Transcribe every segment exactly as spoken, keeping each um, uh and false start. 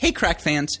Hey, Crack fans.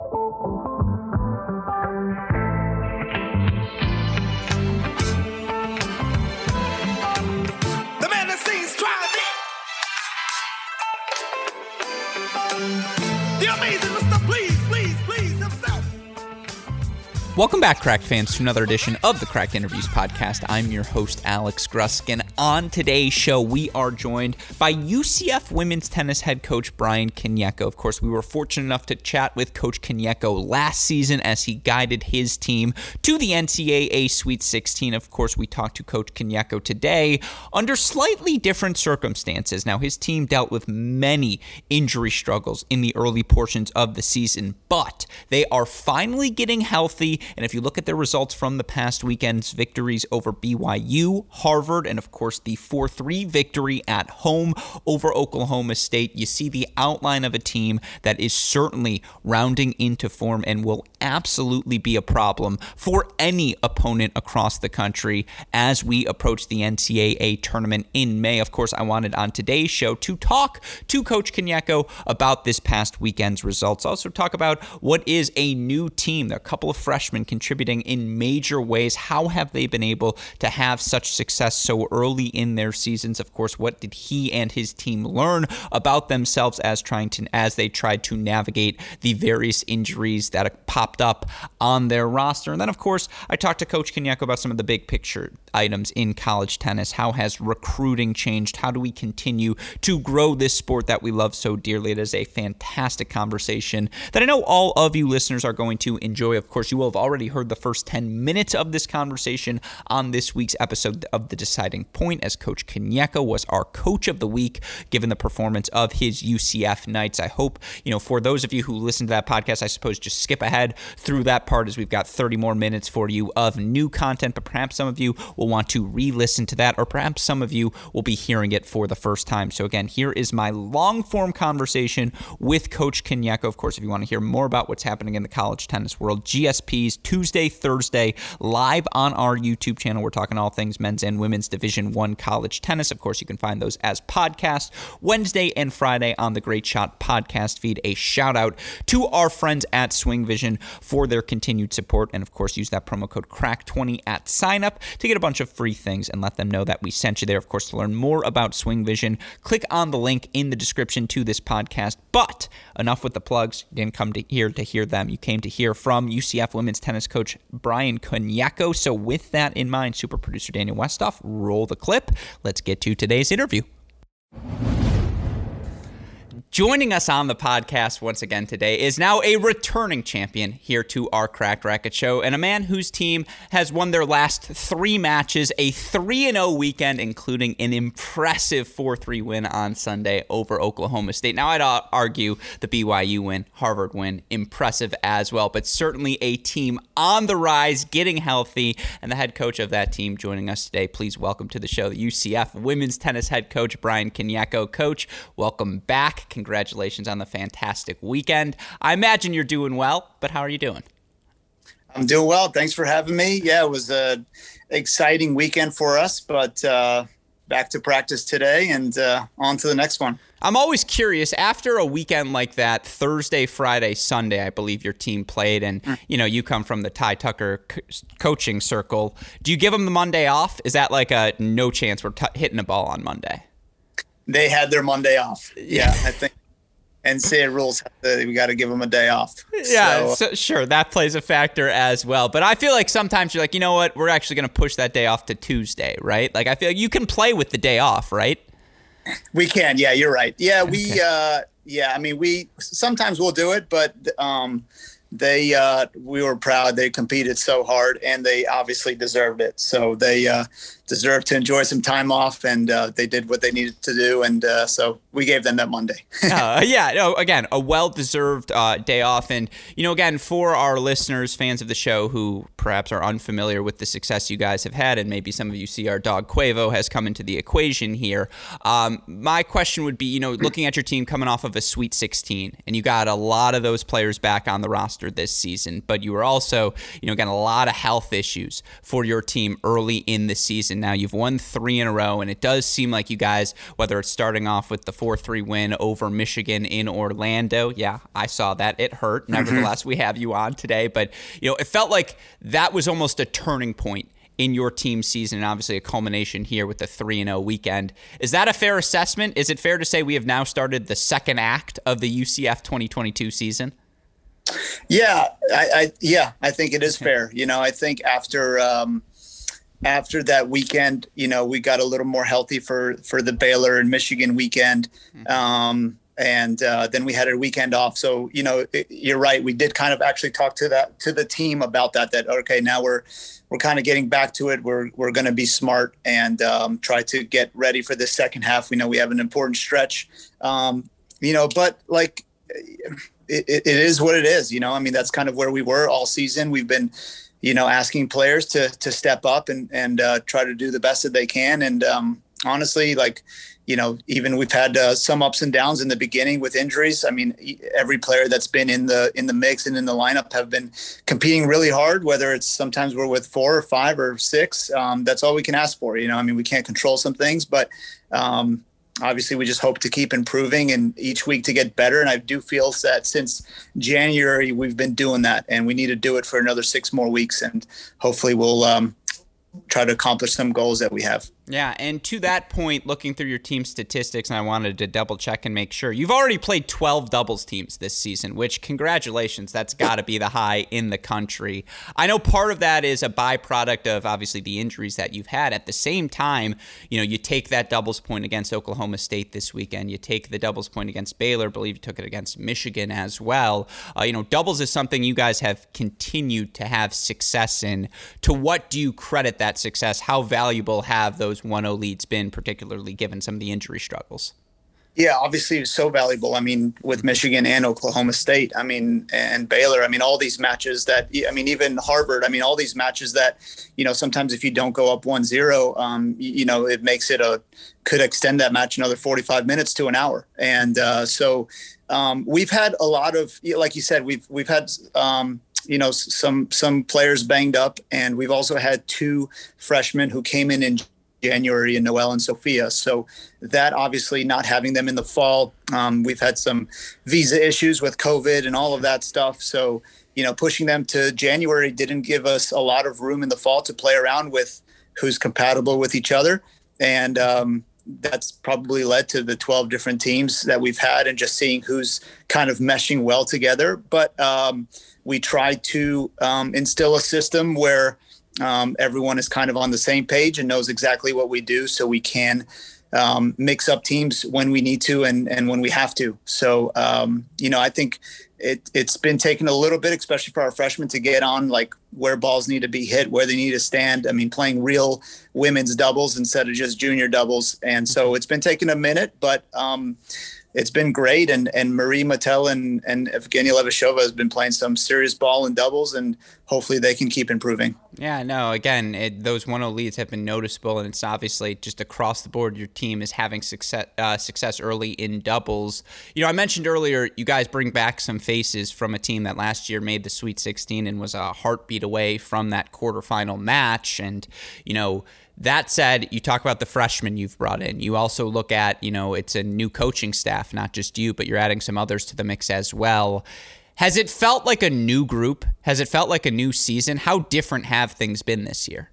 The man that sings tried it. The amazing Mister Please, Please, Please himself. Welcome back, Crack fans, to another edition of the Crack Interviews podcast. I'm your host, Alex Gruskin. On today's show, we are joined by U C F women's tennis head coach Brian Kenyako. Of course, we were fortunate enough to chat with Coach Kenyako last season as he guided his team to the N C double A Sweet sixteen. Of course, we talked to Coach Kenyako today under slightly different circumstances. Now, his team dealt with many injury struggles in the early portions of the season, but they are finally getting healthy. And if you look at their results from the past weekend's victories over B Y U, Harvard, and of course, the four three victory at home over Oklahoma State, you see the outline of a team that is certainly rounding into form and will absolutely be a problem for any opponent across the country as we approach the N C double A tournament in May. Of course, I wanted on today's show to talk to Coach Kenyako about this past weekend's results. Also talk about what is a new team. There are a couple of freshmen contributing in major ways. How have they been able to have such success so early in their seasons? Of course, what did he and his team learn about themselves as trying to as they tried to navigate the various injuries that popped up on their roster? And then, of course, I talked to Coach Kenyako about some of the big picture items in college tennis. How has recruiting changed? How do we continue to grow this sport that we love so dearly? It is a fantastic conversation that I know all of you listeners are going to enjoy. Of course, you will have already heard the first ten minutes of this conversation on this week's episode of The Deciding Point, as Coach Kenyako was our coach of the week, given the performance of his U C F Knights. I hope, you know, for those of you who listen to that podcast, I suppose just skip ahead through that part, as we've got thirty more minutes for you of new content, but perhaps some of you will want to re-listen to that, or perhaps some of you will be hearing it for the first time. So again, here is my long-form conversation with Coach Kenyako. Of course, if you want to hear more about what's happening in the college tennis world, G S Ps, Tuesday, Thursday, live on our YouTube channel. We're talking all things men's and women's Division One college tennis. Of course, you can find those as podcasts Wednesday and Friday on the Great Shot podcast feed. A shout out to our friends at Swing Vision for their continued support. And of course, use that promo code crack twenty at sign up to get a bunch of free things, and let them know that we sent you there. Of course, to learn more about Swing Vision, click on the link in the description to this podcast. But enough with the plugs. You didn't come to here to hear them. You came to hear from U C F women's tennis coach Brian Kenyako. So with that in mind, super producer Daniel Westhoff, roll the clip. Let's get to today's interview. Joining us on the podcast once again today is now a returning champion here to our Crack Racket Show, and a man whose team has won their last three matches, a three and oh weekend, including an impressive four three win on Sunday over Oklahoma State. Now, I'd argue the B Y U win, Harvard win, impressive as well, but certainly a team on the rise, getting healthy, and the head coach of that team joining us today. Please welcome to the show the U C F women's tennis head coach, Brian Kenyako. Coach, welcome back. Congratulations on the fantastic weekend. I imagine you're doing well, but how are you doing? I'm doing well. Thanks for having me. Yeah, it was an exciting weekend for us, but uh, back to practice today and uh, on to the next one. I'm always curious, after a weekend like that, Thursday, Friday, Sunday, I believe your team played, and mm. you know, you come from the Ty Tucker co- coaching circle. Do you give them the Monday off? Is that like a no chance we're t- hitting the ball on Monday? They had their Monday off. Yeah, I think N C A A rules, we got to give them a day off. Yeah, so. So, sure, that plays a factor as well. But I feel like sometimes you're like, you know what, we're actually going to push that day off to Tuesday, right? Like, I feel like you can play with the day off, right? We can, yeah, you're right. Yeah, we, okay. uh, yeah, I mean, we sometimes we'll do it, but um, they, uh, we were proud. They competed so hard, and they obviously deserved it. So they uh, deserved to enjoy some time off, and uh, they did what they needed to do, and uh, so we gave them that Monday. uh, yeah, no, again, a well-deserved uh, day off, and, you know, again, for our listeners, fans of the show who perhaps are unfamiliar with the success you guys have had, and maybe some of you see our dog Quavo has come into the equation here. Um, my question would be, you know, looking at your team coming off of a Sweet sixteen, and you got a lot of those players back on the roster this season, but you were also, you know, getting a lot of health issues for your team early in the season. Now you've won three in a row, and it does seem like you guys, whether it's starting off with the four three win over Michigan in Orlando, yeah, I saw that. It hurt. Nevertheless, mm-hmm. we have you on today, but, you know, it felt like that was almost a turning point in your team season, and obviously a culmination here with the three and oh weekend. Is that a fair assessment? Is it fair to say we have now started the second act of the U C F twenty twenty-two season? Yeah, I, I yeah, I think it is fair. You know, I think after um, after that weekend, you know, we got a little more healthy for, for the Baylor and Michigan weekend. Um, and uh, then we had a weekend off. So, you know, it, you're right. We did kind of actually talk to that to the team about that, that, okay, now we're we're kind of getting back to it. We're we're going to be smart and um, try to get ready for the second half. We know we have an important stretch, um, you know, but like it, it is what it is. You know, I mean, that's kind of where we were all season. We've been, you know, asking players to to step up and, and uh, try to do the best that they can. And um, honestly, like, you know, even we've had uh, some ups and downs in the beginning with injuries. I mean, every player that's been in the in the mix and in the lineup have been competing really hard, whether it's sometimes we're with four or five or six. Um, that's all we can ask for. You know, I mean, we can't control some things, but um, obviously we just hope to keep improving and each week to get better. And I do feel that since January, we've been doing that, and we need to do it for another six more weeks. And hopefully we'll um, try to accomplish some goals that we have. Yeah, and to that point, looking through your team statistics, and I wanted to double check and make sure, you've already played twelve doubles teams this season, which, congratulations, that's got to be the high in the country. I know part of that is a byproduct of, obviously, the injuries that you've had. At the same time, you know, you take that doubles point against Oklahoma State this weekend, you take the doubles point against Baylor, I believe you took it against Michigan as well. Uh, you know, doubles is something you guys have continued to have success in. To what do you credit that success? How valuable have those one oh leads been, particularly given some of the injury struggles? Yeah, obviously it was so valuable. I mean, with Michigan and Oklahoma State, I mean, and Baylor, I mean, all these matches that, I mean, even Harvard, I mean, all these matches that, you know, sometimes if you don't go up one zero, um, you know, it makes it a, could extend that match another forty-five minutes to an hour. And uh, so um, we've had a lot of, like you said, we've, we've had, um, you know, some, some players banged up, and we've also had two freshmen who came in in January, and Noelle and Sophia. So that obviously not having them in the fall, um, we've had some visa issues with COVID and all of that stuff. So, you know, pushing them to January didn't give us a lot of room in the fall to play around with who's compatible with each other. And um, that's probably led to the twelve different teams that we've had and just seeing who's kind of meshing well together. But um, we try to um, instill a system where Um, everyone is kind of on the same page and knows exactly what we do, so we can um, mix up teams when we need to and, and when we have to. So, um, you know, I think it, it's been taking a little bit, especially for our freshmen, to get on like where balls need to be hit, where they need to stand. I mean, playing real women's doubles instead of just junior doubles. And so it's been taking a minute, but um, it's been great. And, and Marie Mattel and, and Evgeniya Levashova has been playing some serious ball in doubles, and hopefully they can keep improving. Yeah, no, again, it, those one oh leads have been noticeable, and it's obviously just across the board your team is having success uh, success early in doubles. You know, I mentioned earlier you guys bring back some faces from a team that last year made the Sweet sixteen and was a heartbeat away from that quarterfinal match. And, you know, that said, you talk about the freshmen you've brought in. You also look at, you know, it's a new coaching staff, not just you, but you're adding some others to the mix as well. Has it felt like a new group? Has it felt like a new season? How different have things been this year?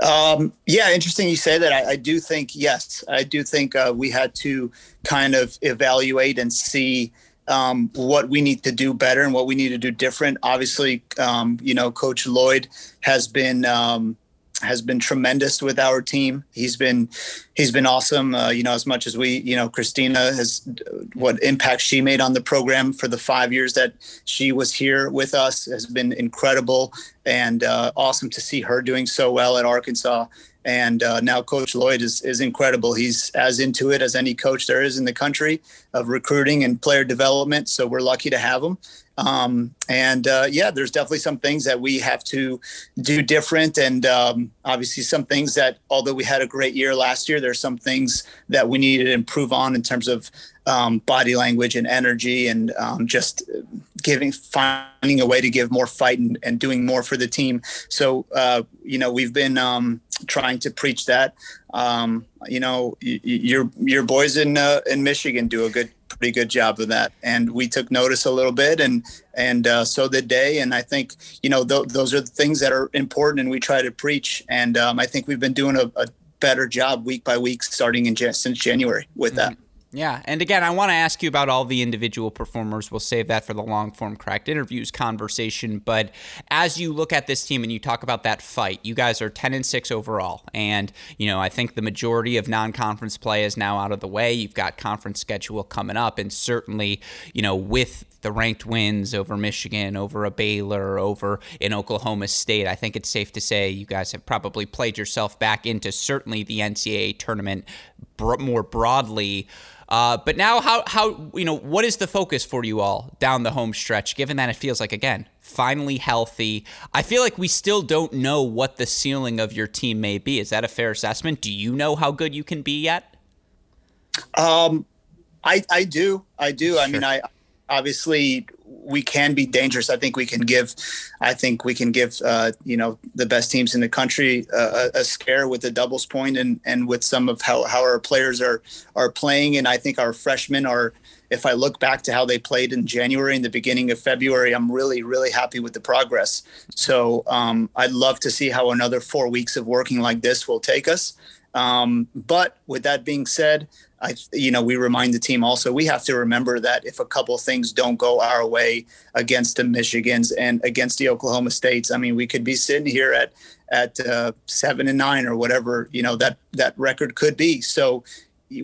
Um, yeah, interesting you say that. I, I do think, yes, I do think uh, we had to kind of evaluate and see um, what we need to do better and what we need to do different. Obviously, um, you know, Coach Lloyd has been um, has been tremendous with our team. He's been he's been awesome. Uh, you know, as much as we, you know, Christina has what impact she made on the program for the five years that she was here with us has been incredible, and uh, awesome to see her doing so well at Arkansas. And uh, now Coach Lloyd is, is incredible. He's as into it as any coach there is in the country of recruiting and player development. So we're lucky to have him. Um, and, uh, yeah, there's definitely some things that we have to do different. And, um, obviously some things that, although we had a great year last year, there's some things that we needed to improve on in terms of, um, body language and energy and, um, just giving, finding a way to give more fight and, and doing more for the team. So, uh, you know, we've been, um, trying to preach that, um, you know, y- y- your, your boys in, uh, in Michigan do a good, pretty good job of that. And we took notice a little bit, and, and uh, so did they. And I think, you know, th- those are the things that are important and we try to preach. And um, I think we've been doing a, a better job week by week, starting in jan- since January with that. Mm-hmm. Yeah. And again, I want to ask you about all the individual performers. We'll save that for the long form Cracked Interviews conversation. But as you look at this team and you talk about that fight, you guys are ten and six overall. And, you know, I think the majority of non-conference play is now out of the way. You've got conference schedule coming up. And certainly, you know, with the ranked wins over Michigan, over a Baylor, over in Oklahoma State, I think it's safe to say you guys have probably played yourself back into certainly the N C double A tournament more broadly. Uh, but now how, how, you know, what is the focus for you all down the home stretch, given that it feels like, again, finally healthy? I feel like we still don't know what the ceiling of your team may be. Is that a fair assessment? Do you know how good you can be yet? Um, I, I do. I do. Sure. I mean, I obviously we can be dangerous. I think we can give, I think we can give, uh, you know, the best teams in the country uh, a, a scare with the doubles point and, and with some of how, how our players are, are playing. And I think our freshmen are, if I look back to how they played in January and the beginning of February, I'm really, really happy with the progress. So um, I'd love to see how another four weeks of working like this will take us. Um, but with that being said, I, you know, we remind the team also, we have to remember that if a couple things don't go our way against the Michigans and against the Oklahoma States, I mean, we could be sitting here at, at uh, seven and nine or whatever, you know, that, that record could be. So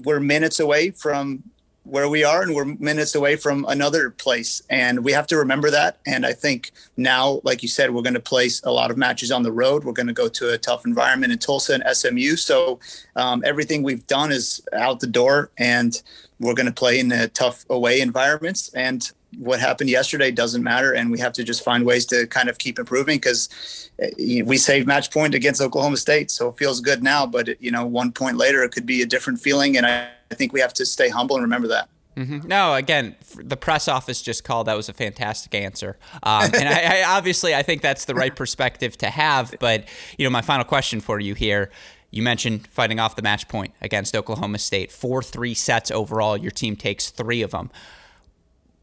we're minutes away from where we are, and we're minutes away from another place. And we have to remember that. And I think now, like you said, we're going to place a lot of matches on the road. We're going to go to a tough environment in Tulsa and S M U. So um, everything we've done is out the door, and we're going to play in a tough away environments. And what happened yesterday doesn't matter. And we have to just find ways to kind of keep improving, because we saved match point against Oklahoma State. So it feels good now, but you know, one point later, it could be a different feeling. And I, I think we have to stay humble and remember that. Mm-hmm. No, again, the press office just called. That was a fantastic answer. Um, and I, I obviously, I think that's the right perspective to have. But, you know, my final question for you here, you mentioned fighting off the match point against Oklahoma State, four three sets overall. Your team takes three of them.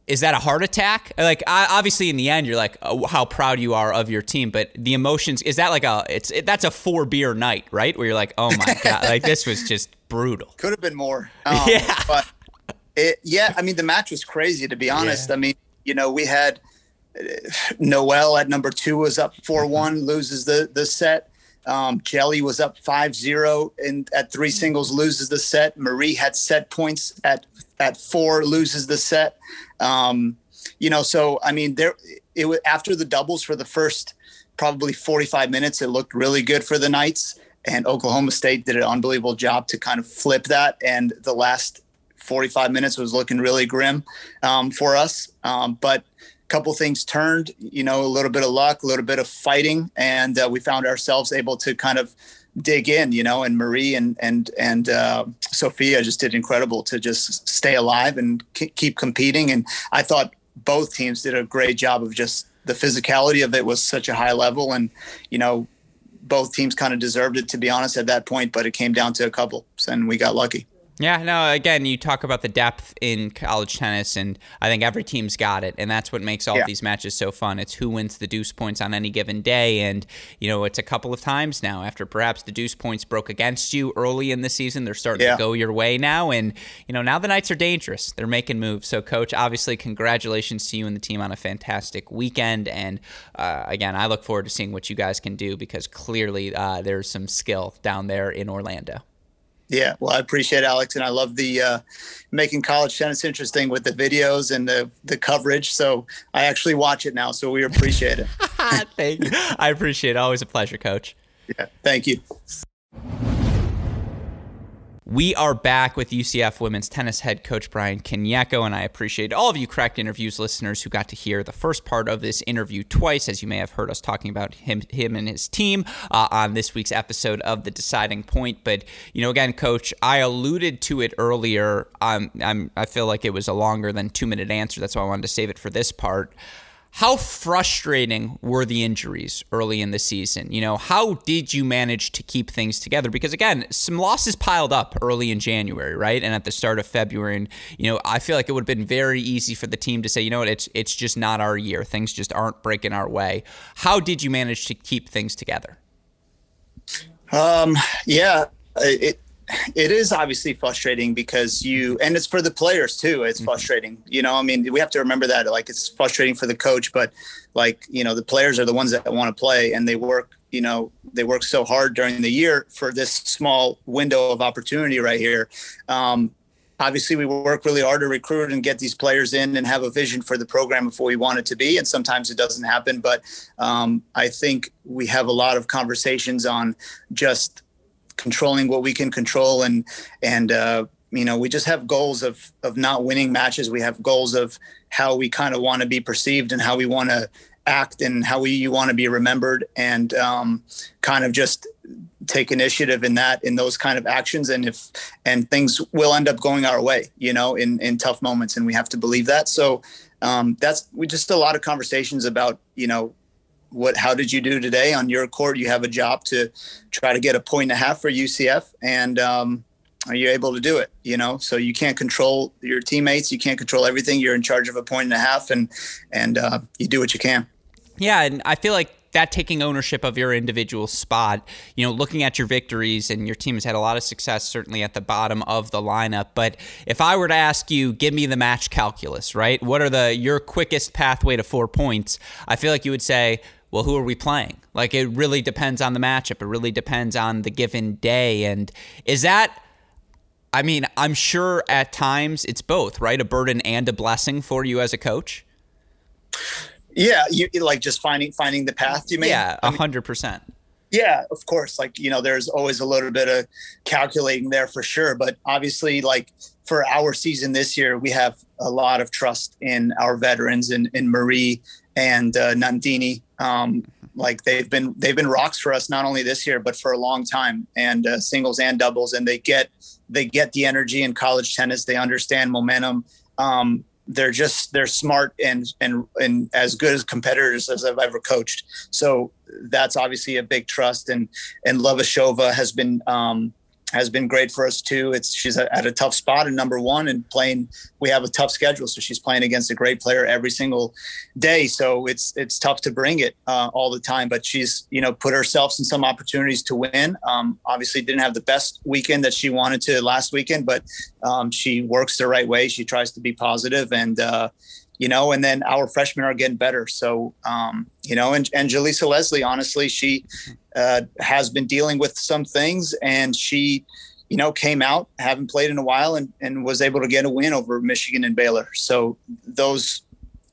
Is that a heart attack? Like, obviously in the end, you're like, oh, how proud you are of your team, but the emotions, is that like a, it's, it, that's a four beer night, right? Where you're like, oh my God, like this was just brutal. Could have been more. Um, yeah. But it, yeah. I mean, the match was crazy, to be honest. Yeah. I mean, you know, we had uh, Noelle at number two was up four one, loses the, the set. Um, Jelly was up five zero and at three singles, loses the set. Marie had set points at at four, loses the set. Um, you know, so, I mean, there it was after the doubles for the first probably forty-five minutes, it looked really good for the Knights. And Oklahoma State did an unbelievable job to kind of flip that. And the last forty-five minutes was looking really grim um, for us. Um, but a couple things turned, you know, a little bit of luck, a little bit of fighting. And uh, we found ourselves able to kind of dig in, you know, and Marie and and and uh, Sophia just did incredible to just stay alive and k- keep competing. And I thought both teams did a great job of just the physicality of it was such a high level. And, you know, both teams kind of deserved it, to be honest, at that point, but it came down to a couple, and we got lucky. Yeah, no, again, you talk about the depth in college tennis, and I think every team's got it, and that's what makes all yeah. of these matches so fun. It's who wins the deuce points on any given day, and, you know, it's a couple of times now after perhaps the deuce points broke against you early in the season. They're starting yeah. to go your way now, and, you know, now the Knights are dangerous. They're making moves. So, Coach, obviously, congratulations to you and the team on a fantastic weekend, and, uh, again, I look forward to seeing what you guys can do because clearly uh, there's some skill down there in Orlando. Yeah, well, I appreciate it, Alex, and I love the uh, making college tennis interesting with the videos and the, the coverage. So I actually watch it now, so we appreciate it. Thank you. I appreciate it. Always a pleasure, Coach. Yeah, thank you. We are back with U C F women's tennis head coach Brian Kenyako, and I appreciate all of you Cracked Interviews listeners who got to hear the first part of this interview twice, as you may have heard us talking about him him and his team uh, on this week's episode of The Deciding Point. But, you know, again, Coach, I alluded to it earlier. Um, I'm, I feel like it was a longer than two-minute answer. That's why I wanted to save it for this part. How frustrating were the injuries early in the season? You know, how did you manage to keep things together? Because, again, some losses piled up early in January, right? And at the start of February. And, you know, I feel like it would have been very easy for the team to say, you know what, it's, it's just not our year. Things just aren't breaking our way. How did you manage to keep things together? Um, yeah, it It is obviously frustrating because you, and it's for the players too. It's mm-hmm. frustrating, you know, I mean, we have to remember that, like, it's frustrating for the coach, but like, you know, the players are the ones that want to play and they work, you know, they work so hard during the year for this small window of opportunity right here. Um, Obviously, we work really hard to recruit and get these players in and have a vision for the program of what we want it to be. And sometimes it doesn't happen, but um, I think we have a lot of conversations on just controlling what we can control. And, and, uh, you know, we just have goals of, of not winning matches. We have goals of how we kind of want to be perceived and how we want to act and how we, you want to be remembered and, um, kind of just take initiative in that, in those kind of actions. And if, and things will end up going our way, you know, in, in tough moments, and we have to believe that. So, um, that's, we just a lot of conversations about, you know, what, how did you do today on your court? You have a job to try to get a point and a half for U C F, and um, are you able to do it? You know, so you can't control your teammates. You can't control everything. You're in charge of a point and a half, and, and uh, you do what you can. Yeah, and I feel like that taking ownership of your individual spot, you know, looking at your victories, and your team has had a lot of success, certainly at the bottom of the lineup. But if I were to ask you, give me the match calculus, right? What are the your quickest pathway to four points? I feel like you would say, well, who are we playing? Like, it really depends on the matchup. It really depends on the given day. And is that, I mean, I'm sure at times it's both, right? A burden and a blessing for you as a coach? Yeah, you like just finding finding the path, you mean? Yeah, one hundred percent. I mean, yeah, of course. Like, you know, there's always a little bit of calculating there for sure. But obviously, like, for our season this year, we have a lot of trust in our veterans and in, in Marie and uh, Nandini. Um, like they've been, they've been rocks for us, not only this year, but for a long time, and uh, singles and doubles. And they get, they get the energy in college tennis. They understand momentum. Um, they're just, they're smart and, and, and as good as competitors as I've ever coached. So that's obviously a big trust. And, and Levashova has been, um, has been great for us too. It's, she's at a tough spot in number one and playing, we have a tough schedule. So she's playing against a great player every single day. So it's, it's tough to bring it uh, all the time, but she's, you know, put herself in some opportunities to win. Um, obviously didn't have the best weekend that she wanted to last weekend, but um, she works the right way. She tries to be positive and, uh, you know, and then our freshmen are getting better. So, um, you know, and, and Jaleesa Leslie, honestly, she uh, has been dealing with some things, and she, you know, came out, haven't played in a while, and, and was able to get a win over Michigan and Baylor. So those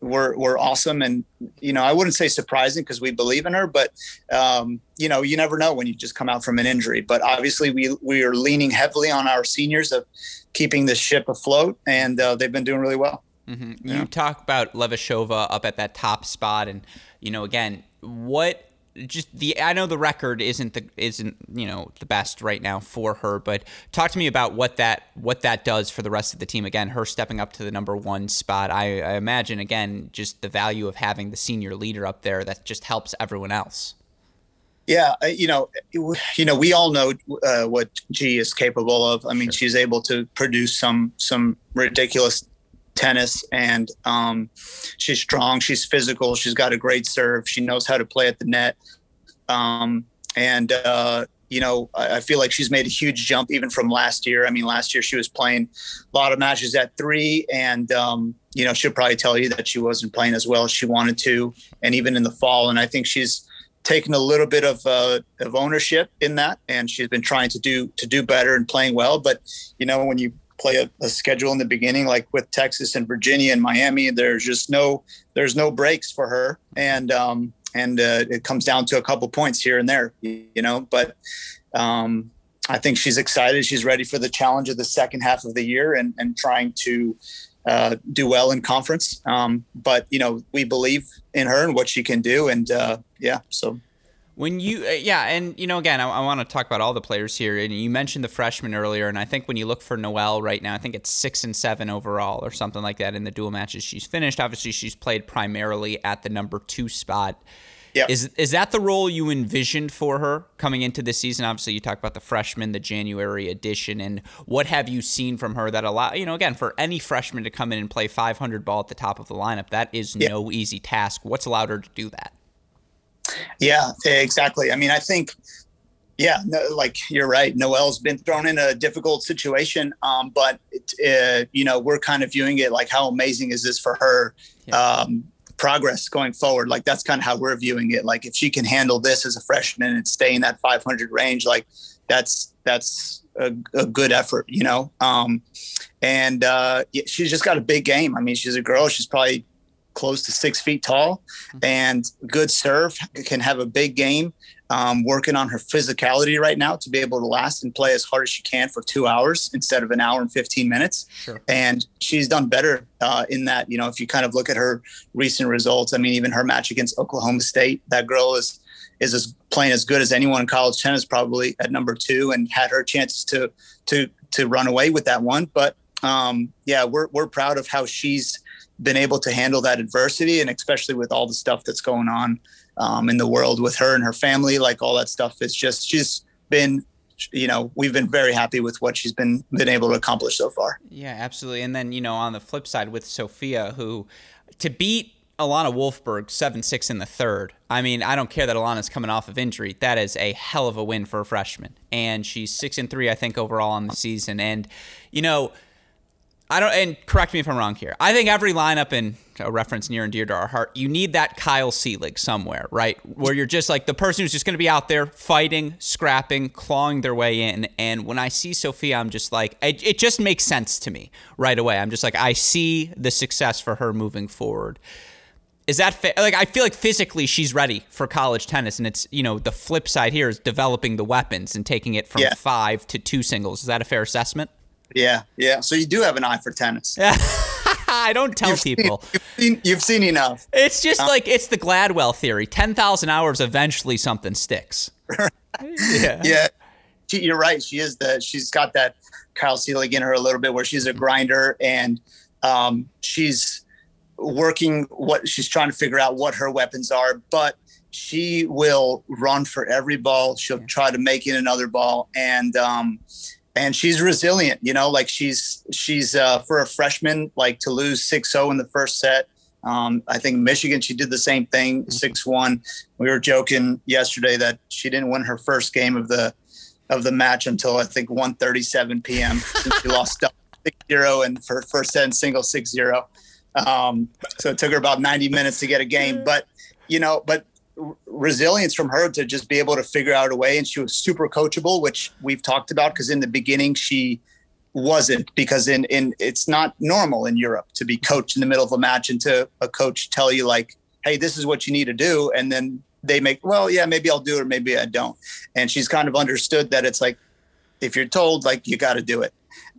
were, were awesome. And, you know, I wouldn't say surprising because we believe in her, but, um, you know, you never know when you just come out from an injury. But obviously we, we are leaning heavily on our seniors of keeping this ship afloat, and uh, they've been doing really well. Mm-hmm. Yeah. You talk about Levashova up at that top spot, and you know, again, what just the I know the record isn't the isn't you know the best right now for her, but talk to me about what that what that does for the rest of the team. Again, her stepping up to the number one spot, I, I imagine again just the value of having the senior leader up there that just helps everyone else. Yeah, you know, you know, we all know uh, what G is capable of. I mean, sure. She's able to produce some some ridiculous tennis, and um, she's strong, she's physical, she's got a great serve, she knows how to play at the net. Um, and, uh, you know, I, I feel like she's made a huge jump even from last year. I mean, last year she was playing a lot of matches at three, and, um, you know, she'll probably tell you that she wasn't playing as well as she wanted to, and even in the fall. And I think she's taken a little bit of uh, of ownership in that, and she's been trying to do to do better and playing well. But, you know, when you play a, a schedule in the beginning, like with Texas and Virginia and Miami, there's just no, there's no breaks for her. And, um, and, uh, it comes down to a couple points here and there, you know, but, um, I think she's excited. She's ready for the challenge of the second half of the year, and, and trying to, uh, do well in conference. Um, but you know, we believe in her and what she can do. And, uh, yeah, so When you, uh, yeah, and, you know, again, I, I want to talk about all the players here, and you mentioned the freshmen earlier, and I think when you look for Noelle right now, I think it's six and seven overall or something like that in the dual matches she's finished. Obviously, she's played primarily at the number two spot. Yep. Is is that the role you envisioned for her coming into this season? Obviously, you talk about the freshman, the January edition, and what have you seen from her that allow, you know, again, for any freshman to come in and play five hundred ball at the top of the lineup, that is yep. no easy task. What's allowed her to do that? Yeah, exactly. I mean, I think, yeah, no, like you're right. Noelle's been thrown in a difficult situation, um, but, it, uh, you know, we're kind of viewing it like how amazing is this for her yeah. um, progress going forward? Like that's kind of how we're viewing it. Like if she can handle this as a freshman and stay in that five hundred range, like that's that's a, a good effort, you know. Um, and uh, she's just got a big game. I mean, she's a girl. She's probably close to six feet tall, and good serve, can have a big game, um, working on her physicality right now to be able to last and play as hard as she can for two hours instead of an hour and fifteen minutes. Sure. And she's done better uh, in that, you know, if you kind of look at her recent results. I mean, even her match against Oklahoma State, that girl is, is as playing as good as anyone in college tennis, probably at number two, and had her chances to, to, to run away with that one. But um, yeah, we're, we're proud of how she's been able to handle that adversity, and especially with all the stuff that's going on um, in the world with her and her family, like all that stuff. It's just, she's been, you know, we've been very happy with what she's been, been able to accomplish so far. Yeah, absolutely. And then, you know, on the flip side with Sophia, who to beat Alana Wolfberg seven six in the third. I mean, I don't care that Alana's coming off of injury. That is a hell of a win for a freshman. And she's six and three, I think, overall on the season. And, you know, I don't, and correct me if I'm wrong here. I think every lineup, in a reference near and dear to our heart, you need that Kyle Seelig somewhere, right? Where you're just like the person who's just going to be out there fighting, scrapping, clawing their way in. And when I see Sophia, I'm just like, it, it just makes sense to me right away. I'm just like, I see the success for her moving forward. Is that fa- like, I feel like physically she's ready for college tennis, and it's, you know, the flip side here is developing the weapons and taking it from yeah. five to two singles. Is that a fair assessment? Yeah, yeah. So you do have an eye for tennis. I don't tell you've people. Seen, you've, seen, you've seen enough. It's just um, like, it's the Gladwell theory. ten thousand hours, eventually something sticks. yeah. yeah. She, you're right. She is the, she's got that Kyle Seelig in her a little bit, where she's a grinder, and um, she's working what she's trying to figure out what her weapons are, but she will run for every ball. She'll yeah. try to make in another ball. And, um, And she's resilient, you know, like she's she's uh, for a freshman, like to lose six oh in the first set. Um, I think Michigan, she did the same thing, six one. We were joking yesterday that she didn't win her first game of the of the match until I think one thirty-seven p.m. Since she lost six zero and her first set in single six zero. Um, so it took her about ninety minutes to get a game, but, you know, but resilience from her to just be able to figure out a way. And she was super coachable, which we've talked about, because in the beginning she wasn't, because in, in it's not normal in Europe to be coached in the middle of a match and to a coach tell you like, hey, this is what you need to do. And then they make, well, yeah, maybe I'll do it or maybe I don't. And she's kind of understood that it's like, if you're told, like, you got to do it.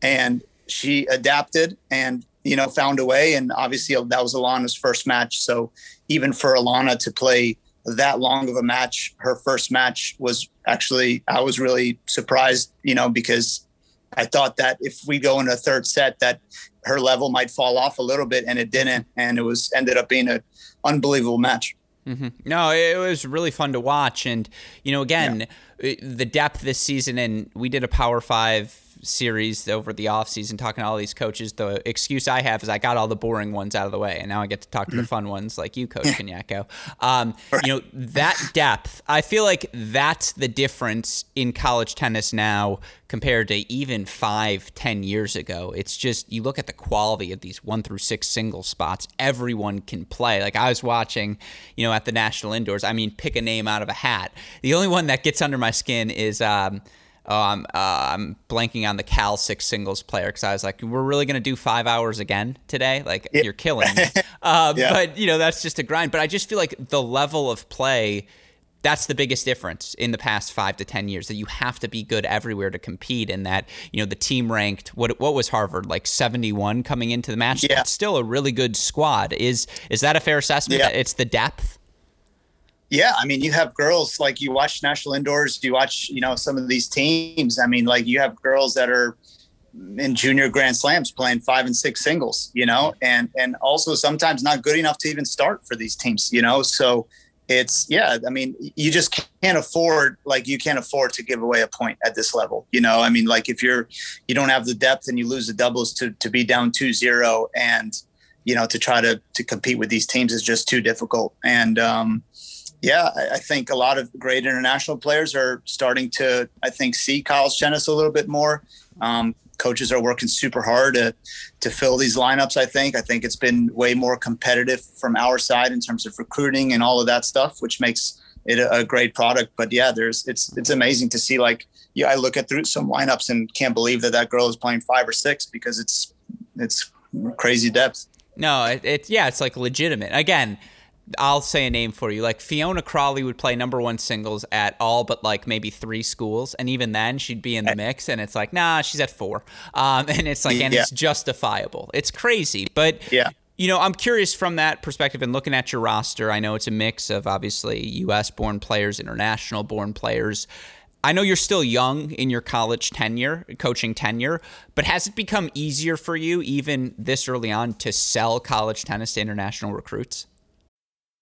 And she adapted and, you know, found a way. And obviously that was Alana's first match. So even for Alana to play that long of a match, her first match was actually, I was really surprised, you know, because I thought that if we go into a third set that her level might fall off a little bit, and it didn't. And it was ended up being an unbelievable match. Mm-hmm. No, it was really fun to watch. And, you know, again, yeah. the depth this season, and we did a Power Five series over the offseason talking to all these coaches. The excuse I have is I got all the boring ones out of the way, and now I get to talk to mm-hmm. the fun ones like you, Coach Kenyako. Um, right. You know, that depth, I feel like that's the difference in college tennis now compared to even five, ten years ago. It's just, you look at the quality of these one through six single spots, everyone can play. Like I was watching, you know, at the National Indoors, I mean, pick a name out of a hat. The only one that gets under my skin is, um, Oh, I'm, uh, I'm blanking on the Cal six singles player, because I was like, we're really going to do five hours again today? Like, yeah. You're killing me. Uh, yeah. But, you know, that's just a grind. But I just feel like the level of play, that's the biggest difference in the past five to ten years, that you have to be good everywhere to compete, and that, you know, the team ranked, what what was Harvard, like seventy-one coming into the match? Yeah. That's still a really good squad. Is, is that a fair assessment? Yeah. That it's the depth? Yeah, I mean, you have girls, like you watch National Indoors, you watch, you know, some of these teams. I mean, like you have girls that are in junior Grand Slams playing five and six singles, you know, and and also sometimes not good enough to even start for these teams, you know. So it's, yeah, I mean, you just can't afford, like you can't afford to give away a point at this level, you know. I mean, like if you're, you don't have the depth and you lose the doubles to to be down two zero and, you know, to try to, to compete with these teams is just too difficult. And, um yeah, I think a lot of great international players are starting to, I think, see college tennis a little bit more. Um, coaches are working super hard to to fill these lineups, I think. I think it's been way more competitive from our side in terms of recruiting and all of that stuff, which makes it a, a great product. But, yeah, there's it's it's amazing to see, like, yeah, I look at through some lineups and can't believe that that girl is playing five or six, because it's it's crazy depth. No, it, it yeah, it's, like, legitimate. Again, I'll say a name for you. Like Fiona Crawley would play number one singles at all, but like maybe three schools. And even then she'd be in the mix, and it's like, nah, she's at four. Um, and it's like, and yeah. It's justifiable. It's crazy. But yeah. You know, I'm curious from that perspective and looking at your roster. I know it's a mix of obviously U S born players, international born players. I know you're still young in your college tenure, coaching tenure, but has it become easier for you even this early on to sell college tennis to international recruits?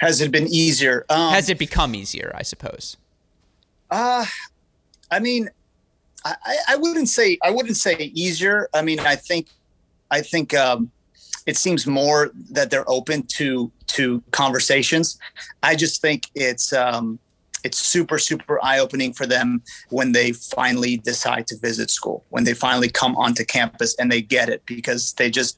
Has it been easier? Um, Has it become easier, I suppose? Uh, I mean, I, I wouldn't say, I wouldn't say easier. I mean, I think, I think um, it seems more that they're open to, to conversations. I just think it's, um, it's super, super eye-opening for them when they finally decide to visit school, when they finally come onto campus and they get it, because they just,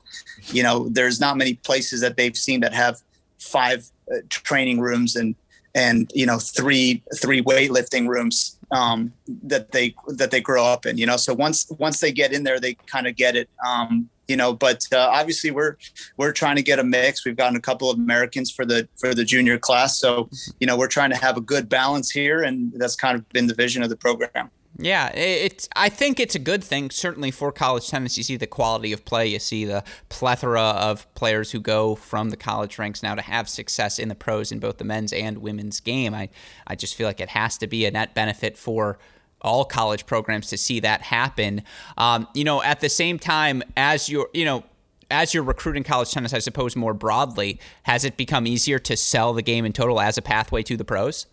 you know, there's not many places that they've seen that have five uh, training rooms and and you know three three weightlifting rooms um that they that they grow up in, you know. So once once they get in there, they kind of get it, um you know. But uh, obviously we're we're trying to get a mix. We've gotten a couple of Americans for the for the junior class, so you know we're trying to have a good balance here, and that's kind of been the vision of the program. Yeah, it's. I think it's a good thing, certainly for college tennis. You see the quality of play. You see the plethora of players who go from the college ranks now to have success in the pros in both the men's and women's game. I, I just feel like it has to be a net benefit for all college programs to see that happen. Um, you know, at the same time as you're, you know, as you're recruiting college tennis, I suppose more broadly, has it become easier to sell the game in total as a pathway to the pros?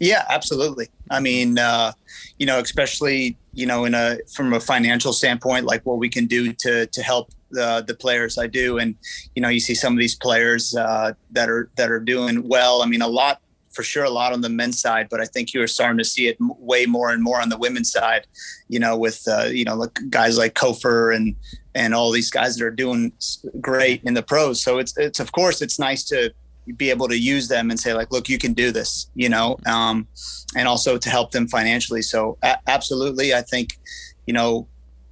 Yeah, absolutely. I mean, uh, you know, especially, you know, in a, from a financial standpoint, like what we can do to, to help the, the players I do. And, you know, you see some of these players uh, that are, that are doing well. I mean, a lot, for sure, a lot on the men's side, but I think you are starting to see it m- way more and more on the women's side, you know, with, uh, you know, like guys like Kofor and, and all these guys that are doing great in the pros. So it's, it's, of course, it's nice to be able to use them and say, like, look, you can do this, you know, um, and also to help them financially. So a- absolutely. I think, you know,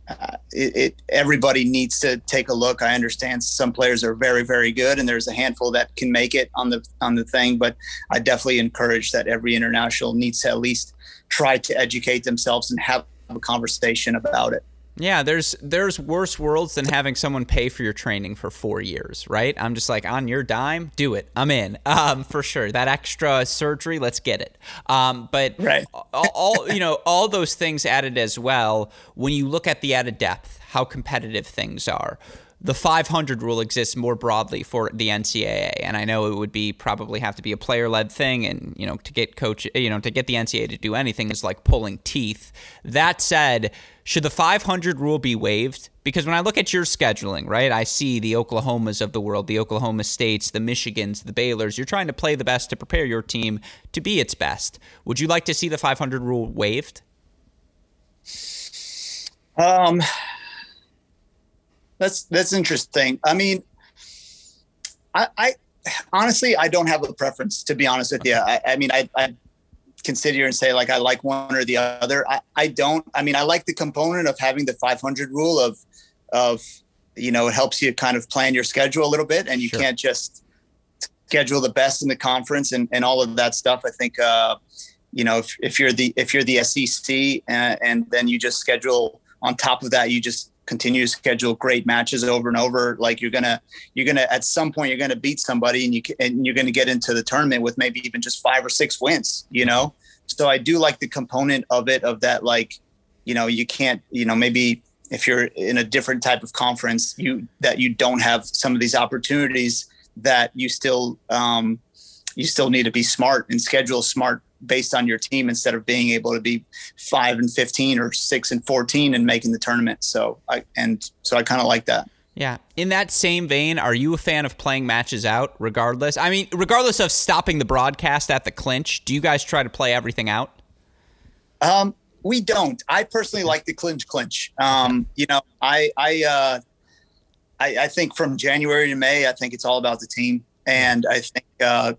uh, it, it, everybody needs to take a look. I understand some players are very, very good, and there's a handful that can make it on the, on the thing, but I definitely encourage that every international needs to at least try to educate themselves and have a conversation about it. Yeah, there's there's worse worlds than having someone pay for your training for four years, right? I'm just like, on your dime, do it. I'm in, um, for sure. That extra surgery, let's get it. Um, but right. all, all you know, all those things added as well. When you look at the added depth, how competitive things are. The five hundred rule exists more broadly for the N C double A, and I know it would be probably have to be a player-led thing, and you know, to get coach, you know, to get the N C double A to do anything is like pulling teeth. That said, should the five hundred rule be waived? Because when I look at your scheduling, right, I see the Oklahomas of the world, the Oklahoma States, the Michigans, the Baylors. You're trying to play the best to prepare your team to be its best. Would you like to see the five hundred rule waived? Um. That's that's interesting. I mean, I, I honestly, I don't have a preference, to be honest with you. I, I mean, I, I can sit here and say, like, I like one or the other. I, I don't. I mean, I like the component of having the five hundred rule of, of you know, it helps you kind of plan your schedule a little bit, and you sure. can't just schedule the best in the conference and, and all of that stuff. I think, uh, you know, if, if you're the if you're the S E C and, and then you just schedule on top of that, you just continue to schedule great matches over and over. Like you're going to, you're going to, at some point you're going to beat somebody, and you and you're going to get into the tournament with maybe even just five or six wins, you know? So I do like the component of it, of that, like, you know, you can't, you know, maybe if you're in a different type of conference, you, that you don't have some of these opportunities, that you still, um, you still need to be smart and schedule smart based on your team, instead of being able to be five and fifteen or six and fourteen and making the tournament. So I, and so I kind of like that. Yeah. In that same vein, are you a fan of playing matches out regardless? I mean, regardless of stopping the broadcast at the clinch, do you guys try to play everything out? Um, we don't. I personally like the clinch clinch. Um, you know, I, I, uh, I, I think from January to May, I think it's all about the team. And I think, uh,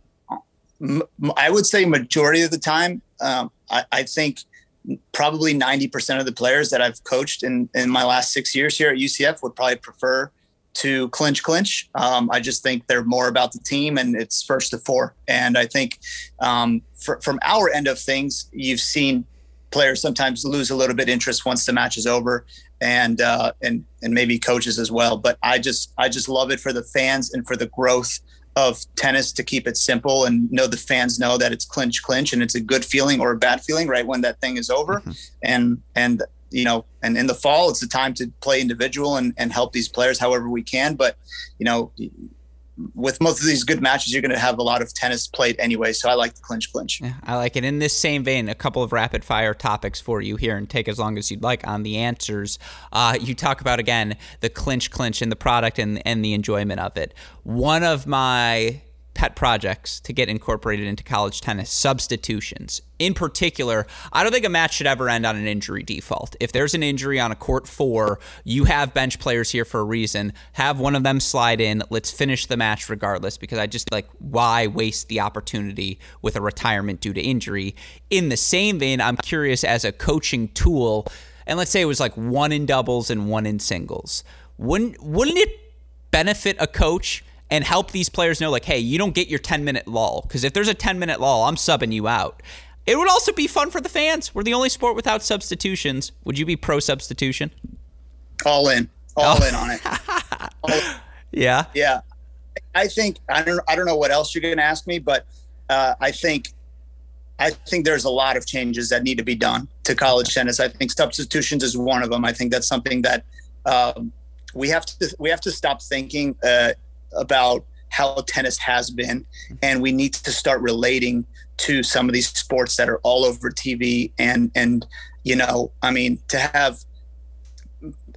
I would say majority of the time, um, I, I think probably ninety percent of the players that I've coached in, in my last six years here at U C F would probably prefer to clinch clinch. Um, I just think they're more about the team, and it's first to four. And I think um, for, from our end of things, you've seen players sometimes lose a little bit of interest once the match is over, and uh, and and maybe coaches as well. But I just I just love it for the fans and for the growth of tennis, to keep it simple and know the fans know that it's clinch clinch, and it's a good feeling or a bad feeling right when that thing is over. Mm-hmm. And and you know, and in the fall it's the time to play individual and, and help these players however we can. But you know, with most of these good matches, you're going to have a lot of tennis played anyway. So I like the clinch clinch. Yeah, I like it. In this same vein, a couple of rapid fire topics for you here, and take as long as you'd like on the answers. Uh, you talk about, again, the clinch clinch and the product and, and the enjoyment of it. One of my pet projects to get incorporated into college tennis, substitutions. In particular, I don't think a match should ever end on an injury default. If there's an injury on a court four, you have bench players here for a reason. Have one of them slide in. Let's finish the match regardless, because I just like, why waste the opportunity with a retirement due to injury? In the same vein, I'm curious, as a coaching tool, and let's say it was like one in doubles and one in singles, wouldn't, wouldn't it benefit a coach and help these players know, like, hey, you don't get your ten-minute lull? Because if there's a ten-minute lull, I'm subbing you out. It would also be fun for the fans. We're the only sport without substitutions. Would you be pro-substitution? All in. All oh. in on it. All in. Yeah? Yeah. I think, I don't, I don't know what else you're going to ask me, but uh, I think I think there's a lot of changes that need to be done to college tennis. I think substitutions is one of them. I think that's something that um, we have to we have to stop thinking uh, about how tennis has been, and we need to start relating to some of these sports that are all over T V. And and you know, I mean, to have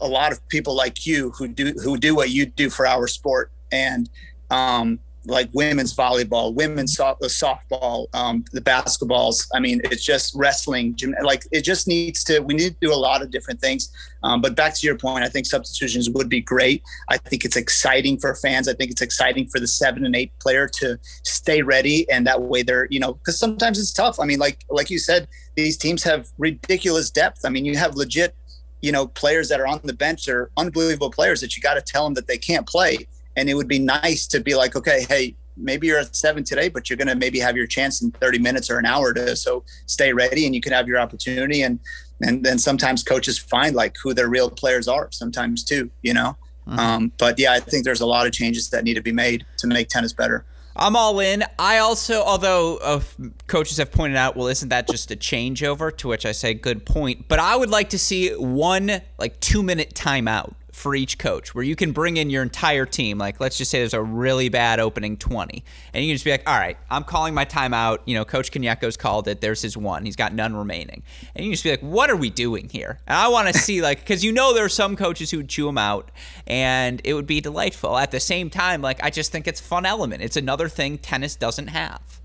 a lot of people like you who do who do what you do for our sport, and um, like women's volleyball, women's soft, softball, um, the basketballs. I mean, it's just wrestling. Gym, like it just needs to. We need to do a lot of different things. Um, but back to your point, I think substitutions would be great. I think it's exciting for fans. I think it's exciting for the seven and eight player to stay ready, and that way they're, you know, because sometimes it's tough. I mean, like like you said, these teams have ridiculous depth. I mean, you have legit, you know, players that are on the bench are unbelievable players that you got to tell them that they can't play. And it would be nice to be like, okay, hey, maybe you're at seven today, but you're going to maybe have your chance in thirty minutes or an hour to, so stay ready and you can have your opportunity. And, and then sometimes coaches find like who their real players are sometimes too, you know? Mm-hmm. Um, but yeah, I think there's a lot of changes that need to be made to make tennis better. I'm all in. I also, although uh, coaches have pointed out, well, isn't that just a changeover? To which I say, good point. But I would like to see one like two minute timeout for each coach, where you can bring in your entire team. Like, let's just say there's a really bad opening twenty, and you can just be like, all right, I'm calling my timeout. You know, Coach Kenyako's called it. There's his one. He's got none remaining. And you can just be like, what are we doing here? And I want to see, like, because you know there are some coaches who chew them out, and it would be delightful. At the same time, like, I just think it's a fun element. It's another thing tennis doesn't have.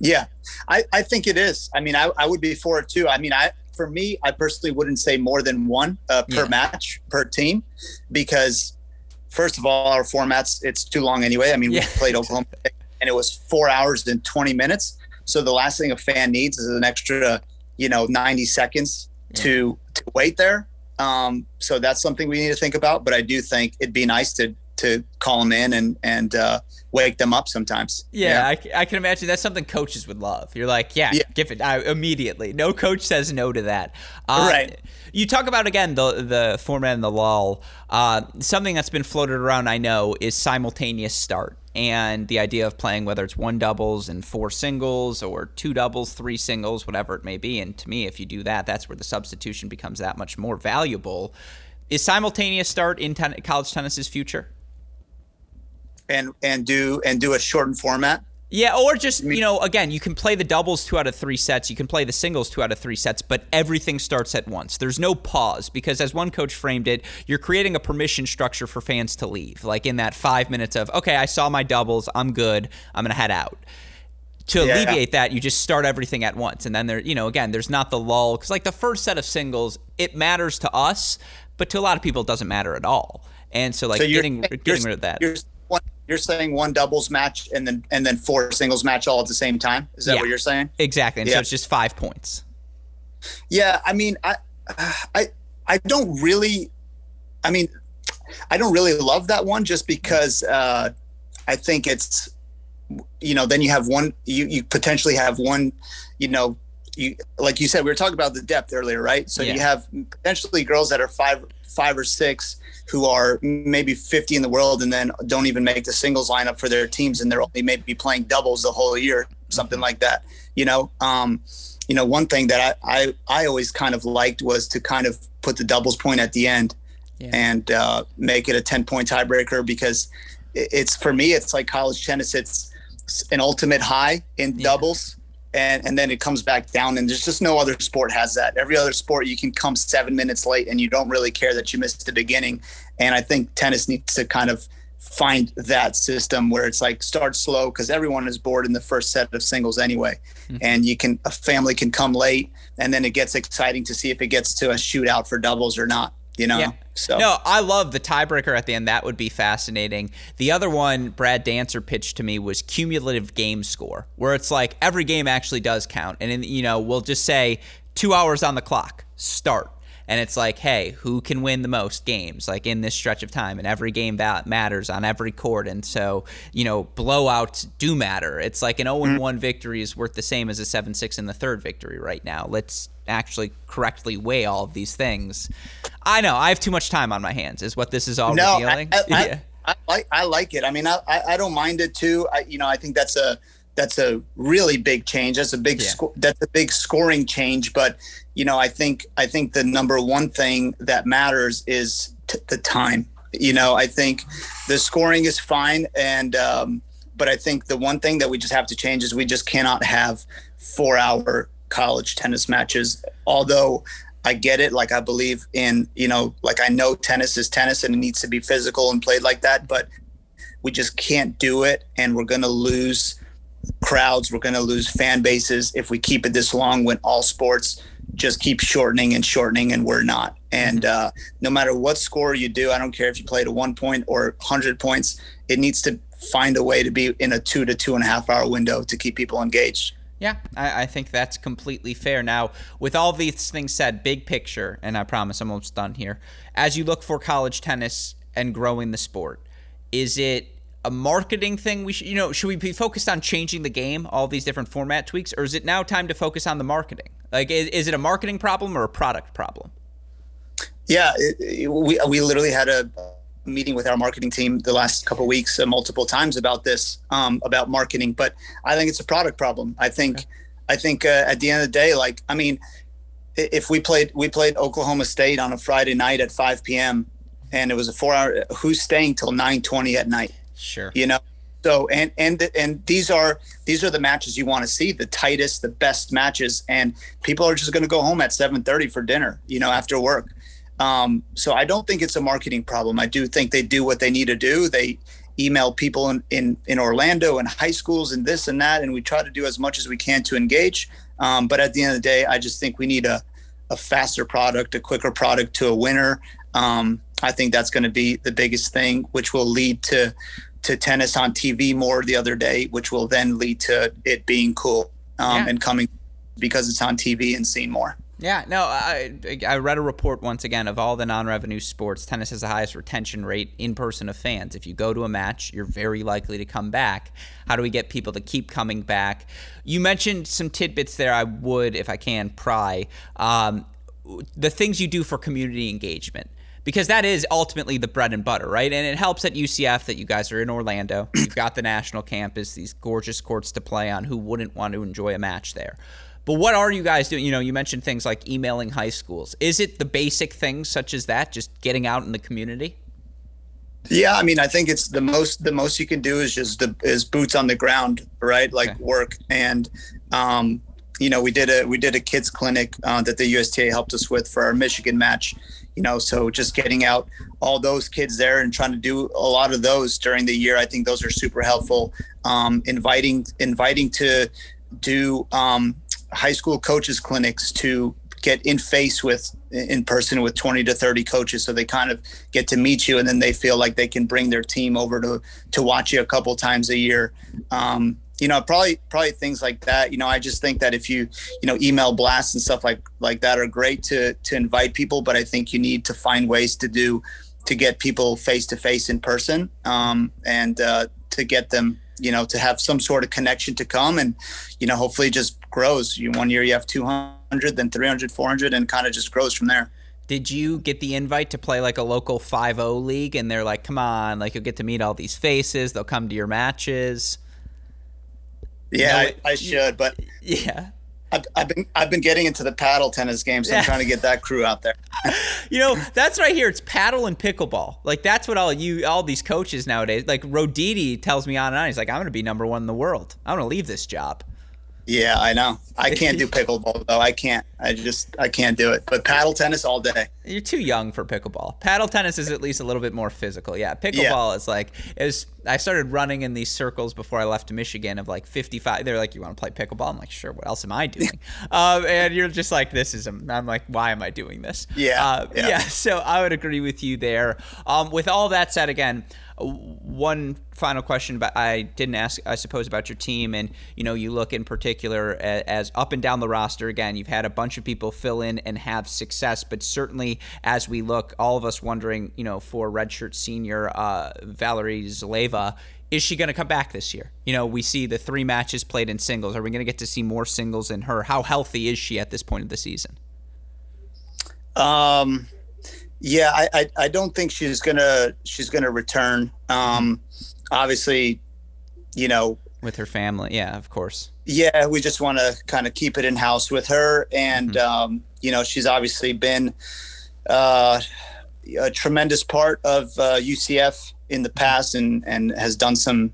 Yeah, I, I think it is. I mean, I, I would be for it too. I mean, I, for me, I personally wouldn't say more than one uh, per yeah. match, per team, because first of all, our formats, it's too long anyway. I mean, yeah. we played Oklahoma State and it was four hours and twenty minutes. So the last thing a fan needs is an extra, you know, ninety seconds yeah. to, to wait there. Um, so that's something we need to think about. But I do think it'd be nice to to call them in and, and uh, wake them up sometimes. Yeah, you know? I, I can imagine that's something coaches would love. You're like, yeah, yeah. give it I, immediately. No coach says no to that. Uh, right. You talk about, again, the the format and the lull. Uh, something that's been floated around, I know, is simultaneous start. And the idea of playing, whether it's one doubles and four singles or two doubles, three singles, whatever it may be. And to me, if you do that, that's where the substitution becomes that much more valuable. Is simultaneous start in ten- college tennis's future? And and do and do a shortened format. Yeah, or just, you know, again, you can play the doubles two out of three sets. You can play the singles two out of three sets, but everything starts at once. There's no pause because, as one coach framed it, you're creating a permission structure for fans to leave. Like in that five minutes of, okay, I saw my doubles. I'm good. I'm going to head out. To yeah. alleviate that, you just start everything at once. And then, there, you know, again, there's not the lull. Because like the first set of singles, it matters to us, but to a lot of people, it doesn't matter at all. And so like so getting, getting rid of that. You're saying one doubles match and then and then four singles match all at the same time? Is that yeah, what you're saying? Exactly. And yeah. so it's just five points. Yeah, I mean, I, I, I don't really, I mean, I don't really love that one just because uh, I think it's, you know, then you have one, you you potentially have one, you know, you like you said, we were talking about the depth earlier, right? So yeah. you have potentially girls that are five, five or six who are maybe fifty in the world and then don't even make the singles lineup for their teams. And they're only maybe playing doubles the whole year, something like that. You know, um, you know, one thing that I, I, I always kind of liked was to kind of put the doubles point at the end yeah. and uh, make it a ten point tiebreaker, because it's, for me, it's like college tennis. It's an ultimate high in yeah. doubles. And and then it comes back down, and there's just no other sport has that. Every other sport, you can come seven minutes late, and you don't really care that you missed the beginning. And I think tennis needs to kind of find that system where it's like start slow, because everyone is bored in the first set of singles anyway. Mm-hmm. And you can a family can come late, and then it gets exciting to see if it gets to a shootout for doubles or not. You know, yeah. so no, I love the tiebreaker at the end. That would be fascinating. The other one Brad Dancer pitched to me was cumulative game score, where it's like every game actually does count. And, in, you know, we'll just say two hours on the clock, start. And it's like, hey, who can win the most games like in this stretch of time? And every game that matters on every court. And so, you know, blowouts do matter. It's like an oh and one mm-hmm. victory is worth the same as a seven six in the third victory right now. Let's actually correctly weigh all of these things. I know I have too much time on my hands is what this is all no, revealing. I, I, yeah. I, I, like, I like it. I mean, I, I don't mind it too. I, you know, I think that's a that's a really big change. That's a big yeah. sco- that's a big scoring change. But you know, I think I think the number one thing that matters is t- the time. You know, I think the scoring is fine. And, um, but I think the one thing that we just have to change is we just cannot have four hour college tennis matches. Although I get it, like I believe in, you know, like I know tennis is tennis and it needs to be physical and played like that, but we just can't do it. And we're going to lose crowds. We're going to lose fan bases if we keep it this long, when all sports just keep shortening and shortening, and we're not. And uh, no matter what score you do, I don't care if you play to one point or one hundred points, it needs to find a way to be in a two to two and a half hour window to keep people engaged. Yeah, I, I think that's completely fair. Now, with all these things said, big picture, and I promise I'm almost done here, as you look for college tennis and growing the sport, is it a marketing thing? We should, you know, should we be focused on changing the game, all these different format tweaks, or is it now time to focus on the marketing? Like, is, is it a marketing problem or a product problem? Yeah, it, it, we we literally had a meeting with our marketing team the last couple of weeks, uh, multiple times about this, um, about marketing. But I think it's a product problem. I think, okay. I think uh, at the end of the day, like, I mean, if we played, we played Oklahoma State on a Friday night at five p.m. and it was a four hour. Who's staying till nine twenty at night? Sure. You know, so and and and these are these are the matches you want to see, the tightest, the best matches, and people are just going to go home at seven thirty for dinner, you know, after work. Um, so I don't think it's a marketing problem. I do think they do what they need to do. They email people in, in, in Orlando and high schools and this and that, and we try to do as much as we can to engage. Um, but at the end of the day, I just think we need a, a faster product, a quicker product to a winner. Um, I think that's going to be the biggest thing, which will lead to to tennis on T V more the other day, which will then lead to it being cool um, yeah. and coming because it's on T V and seen more. Yeah, no, I I read a report once again of all the non-revenue sports. Tennis has the highest retention rate in person of fans. If you go to a match, you're very likely to come back. How do we get people to keep coming back? You mentioned some tidbits there I would, if I can, pry. Um, the things you do for community engagement, because that is ultimately the bread and butter, right? And it helps at U C F that you guys are in Orlando. You've got the national campus, these gorgeous courts to play on. Who wouldn't want to enjoy a match there? But what are you guys doing? You know, you mentioned things like emailing high schools. Is it the basic things such as that, just getting out in the community? Yeah, I mean, I think it's the most the most you can do is just the is boots on the ground, right? Like okay. work. And um, you know, we did a we did a kids clinic uh, that the U S T A helped us with for our Michigan match. You know, so just getting out all those kids there and trying to do a lot of those during the year. I think those are super helpful. Um, inviting inviting to do. Um, high school coaches clinics to get in face with in person with twenty to thirty coaches. So they kind of get to meet you and then they feel like they can bring their team over to, to watch you a couple times a year. Um, you know, probably, probably things like that. You know, I just think that if you, you know, email blasts and stuff like, like that are great to, to invite people, but I think you need to find ways to do, to get people face to face in person. Um, and, uh, to get them, you know, to have some sort of connection to come and, you know, hopefully just grows. You one year you have two hundred, then three hundred, four hundred, and kind of just grows from there. Did you get the invite to play like a local five oh league and they're like, come on, like you'll get to meet all these faces. They'll come to your matches. Yeah, no, it, I, I should, but yeah, I've, I've been, I've been getting into the paddle tennis game. So yeah. I'm trying to get that crew out there. You know, that's right here. It's paddle and pickleball. Like that's what all you, all these coaches nowadays, like Roditi tells me on and on. He's like, I'm going to be number one in the world. I'm going to leave this job. Yeah, I know. I can't do pickleball though. I can't. I just I can't do it. But paddle tennis all day. You're too young for pickleball. Paddle tennis is at least a little bit more physical. Yeah, pickleball yeah. is like it was. I started running in these circles before I left Michigan of like fifty-five. They're like, you want to play pickleball? I'm like, sure. What else am I doing? um, and you're just like, this is. A, I'm like, why am I doing this? Yeah, uh, yeah. Yeah. So I would agree with you there. Um, with all that said, again. One final question, but I didn't ask, I suppose, about your team. And, you know, you look in particular as, as up and down the roster. Again, you've had a bunch of people fill in and have success. But certainly as we look, all of us wondering, you know, for redshirt senior uh, Valerie Zaleva, is she going to come back this year? You know, we see the three matches played in singles. Are we going to get to see more singles in her? How healthy is she at this point of the season? Um. Yeah, I, I, I don't think she's gonna she's gonna return. Um, obviously, you know, with her family. Yeah, of course. Yeah, we just want to kind of keep it in house with her, and mm-hmm. um, you know, she's obviously been, uh, a tremendous part of uh, U C F in the past, and, and has done some,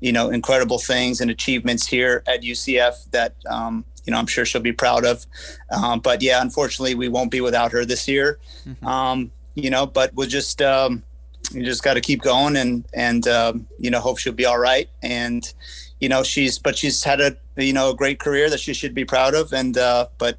you know, incredible things and achievements here at U C F that, um, you know, I'm sure she'll be proud of. Um, but yeah, unfortunately we won't be without her this year. Mm-hmm. Um, you know, but we'll just, um, you just got to keep going and, and, um, you know, hope she'll be all right. And, you know, she's, but she's had a, you know, a great career that she should be proud of. And, uh, but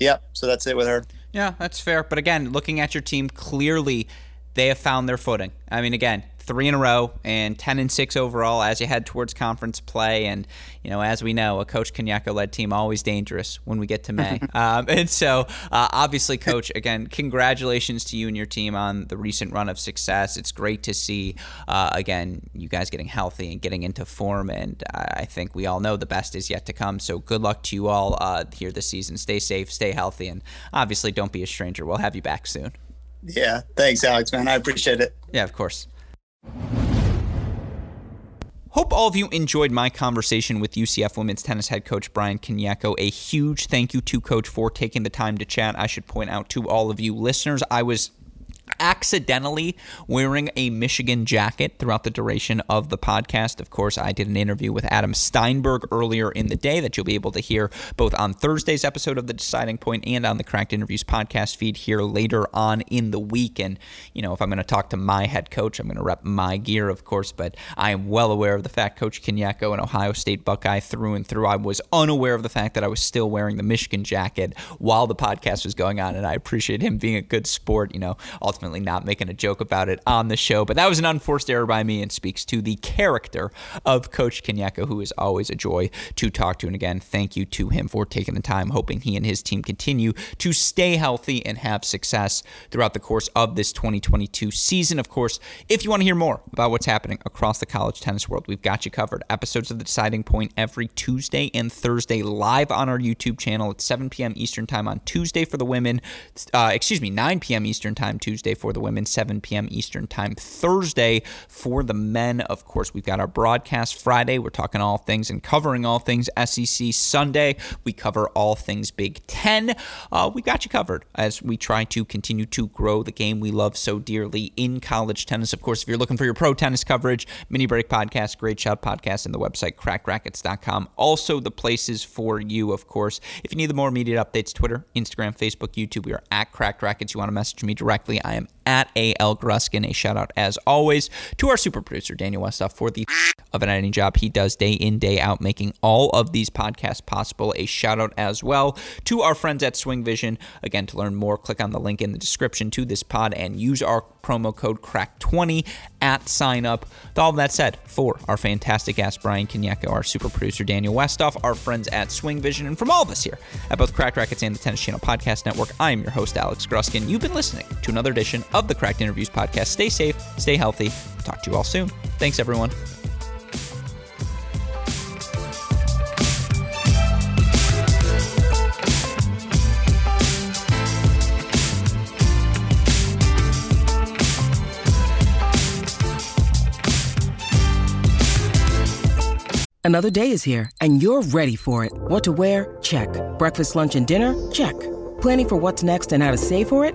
yeah, so that's it with her. Yeah, that's fair. But again, looking at your team, clearly they have found their footing. I mean, again, three in a row and ten and six overall as you head towards conference play. And, you know, as we know, a Coach Kenyako-led team always dangerous when we get to May. um, and so, uh, obviously, Coach, again, congratulations to you and your team on the recent run of success. It's great to see, uh, again, you guys getting healthy and getting into form. And I think we all know the best is yet to come. So good luck to you all uh, here this season. Stay safe, stay healthy, and obviously don't be a stranger. We'll have you back soon. Yeah, thanks, Alex, man. I appreciate it. Yeah, of course. Hope all of you enjoyed my conversation with U C F women's tennis head coach Brian Kenyako. A huge thank you to Coach for taking the time to chat. I should point out to all of you listeners, I was accidentally wearing a Michigan jacket throughout the duration of the podcast. Of course, I did an interview with Adam Steinberg earlier in the day that you'll be able to hear both on Thursday's episode of The Deciding Point and on the Cracked Interviews podcast feed here later on in the week. And, you know, if I'm going to talk to my head coach, I'm going to rep my gear, of course, but I am well aware of the fact Coach Kenyako, an Ohio State Buckeye through and through. I was unaware of the fact that I was still wearing the Michigan jacket while the podcast was going on, and I appreciate him being a good sport, you know, ultimately not making a joke about it on the show. But that was an unforced error by me and speaks to the character of Coach Kenyako, who is always a joy to talk to. And again, thank you to him for taking the time, hoping he and his team continue to stay healthy and have success throughout the course of this twenty twenty-two season. Of course, if you want to hear more about what's happening across the college tennis world, we've got you covered. Episodes of The Deciding Point every Tuesday and Thursday live on our YouTube channel at seven p.m. Eastern Time on Tuesday for the women, uh, excuse me, nine p.m. Eastern Time Tuesday for the women, seven p.m. Eastern Time Thursday for the men. Of course, we've got our broadcast Friday. We're talking all things and covering all things S E C. Sunday, we cover all things Big Ten. Uh, we got you covered as we try to continue to grow the game we love so dearly in college tennis. Of course, if you're looking for your pro tennis coverage, Mini Break Podcast, Great Shot Podcast, and the website crack rackets dot com. Also the places for you, of course. If you need the more immediate updates, Twitter, Instagram, Facebook, YouTube, we are at Crack Rackets. You want to message me directly, I am at A L Gruskin. A shout out as always to our super producer, Daniel Westhoff, for the of an editing job he does day in, day out, making all of these podcasts possible. A shout out as well to our friends at Swing Vision. Again, to learn more, click on the link in the description to this pod and use our promo code crack twenty at sign up. With all of that said, for our fantastic guest, Brian Kenyako, our super producer, Daniel Westhoff, our friends at Swing Vision, and from all of us here at both Crack Rackets and the Tennis Channel Podcast Network, I'm your host, Alex Gruskin. You've been listening to another edition of the Cracked Interviews podcast. Stay safe, stay healthy. Talk to you all soon. Thanks, everyone. Another day is here, and you're ready for it. What to wear? Check. Breakfast, lunch, and dinner? Check. Planning for what's next and how to save for it?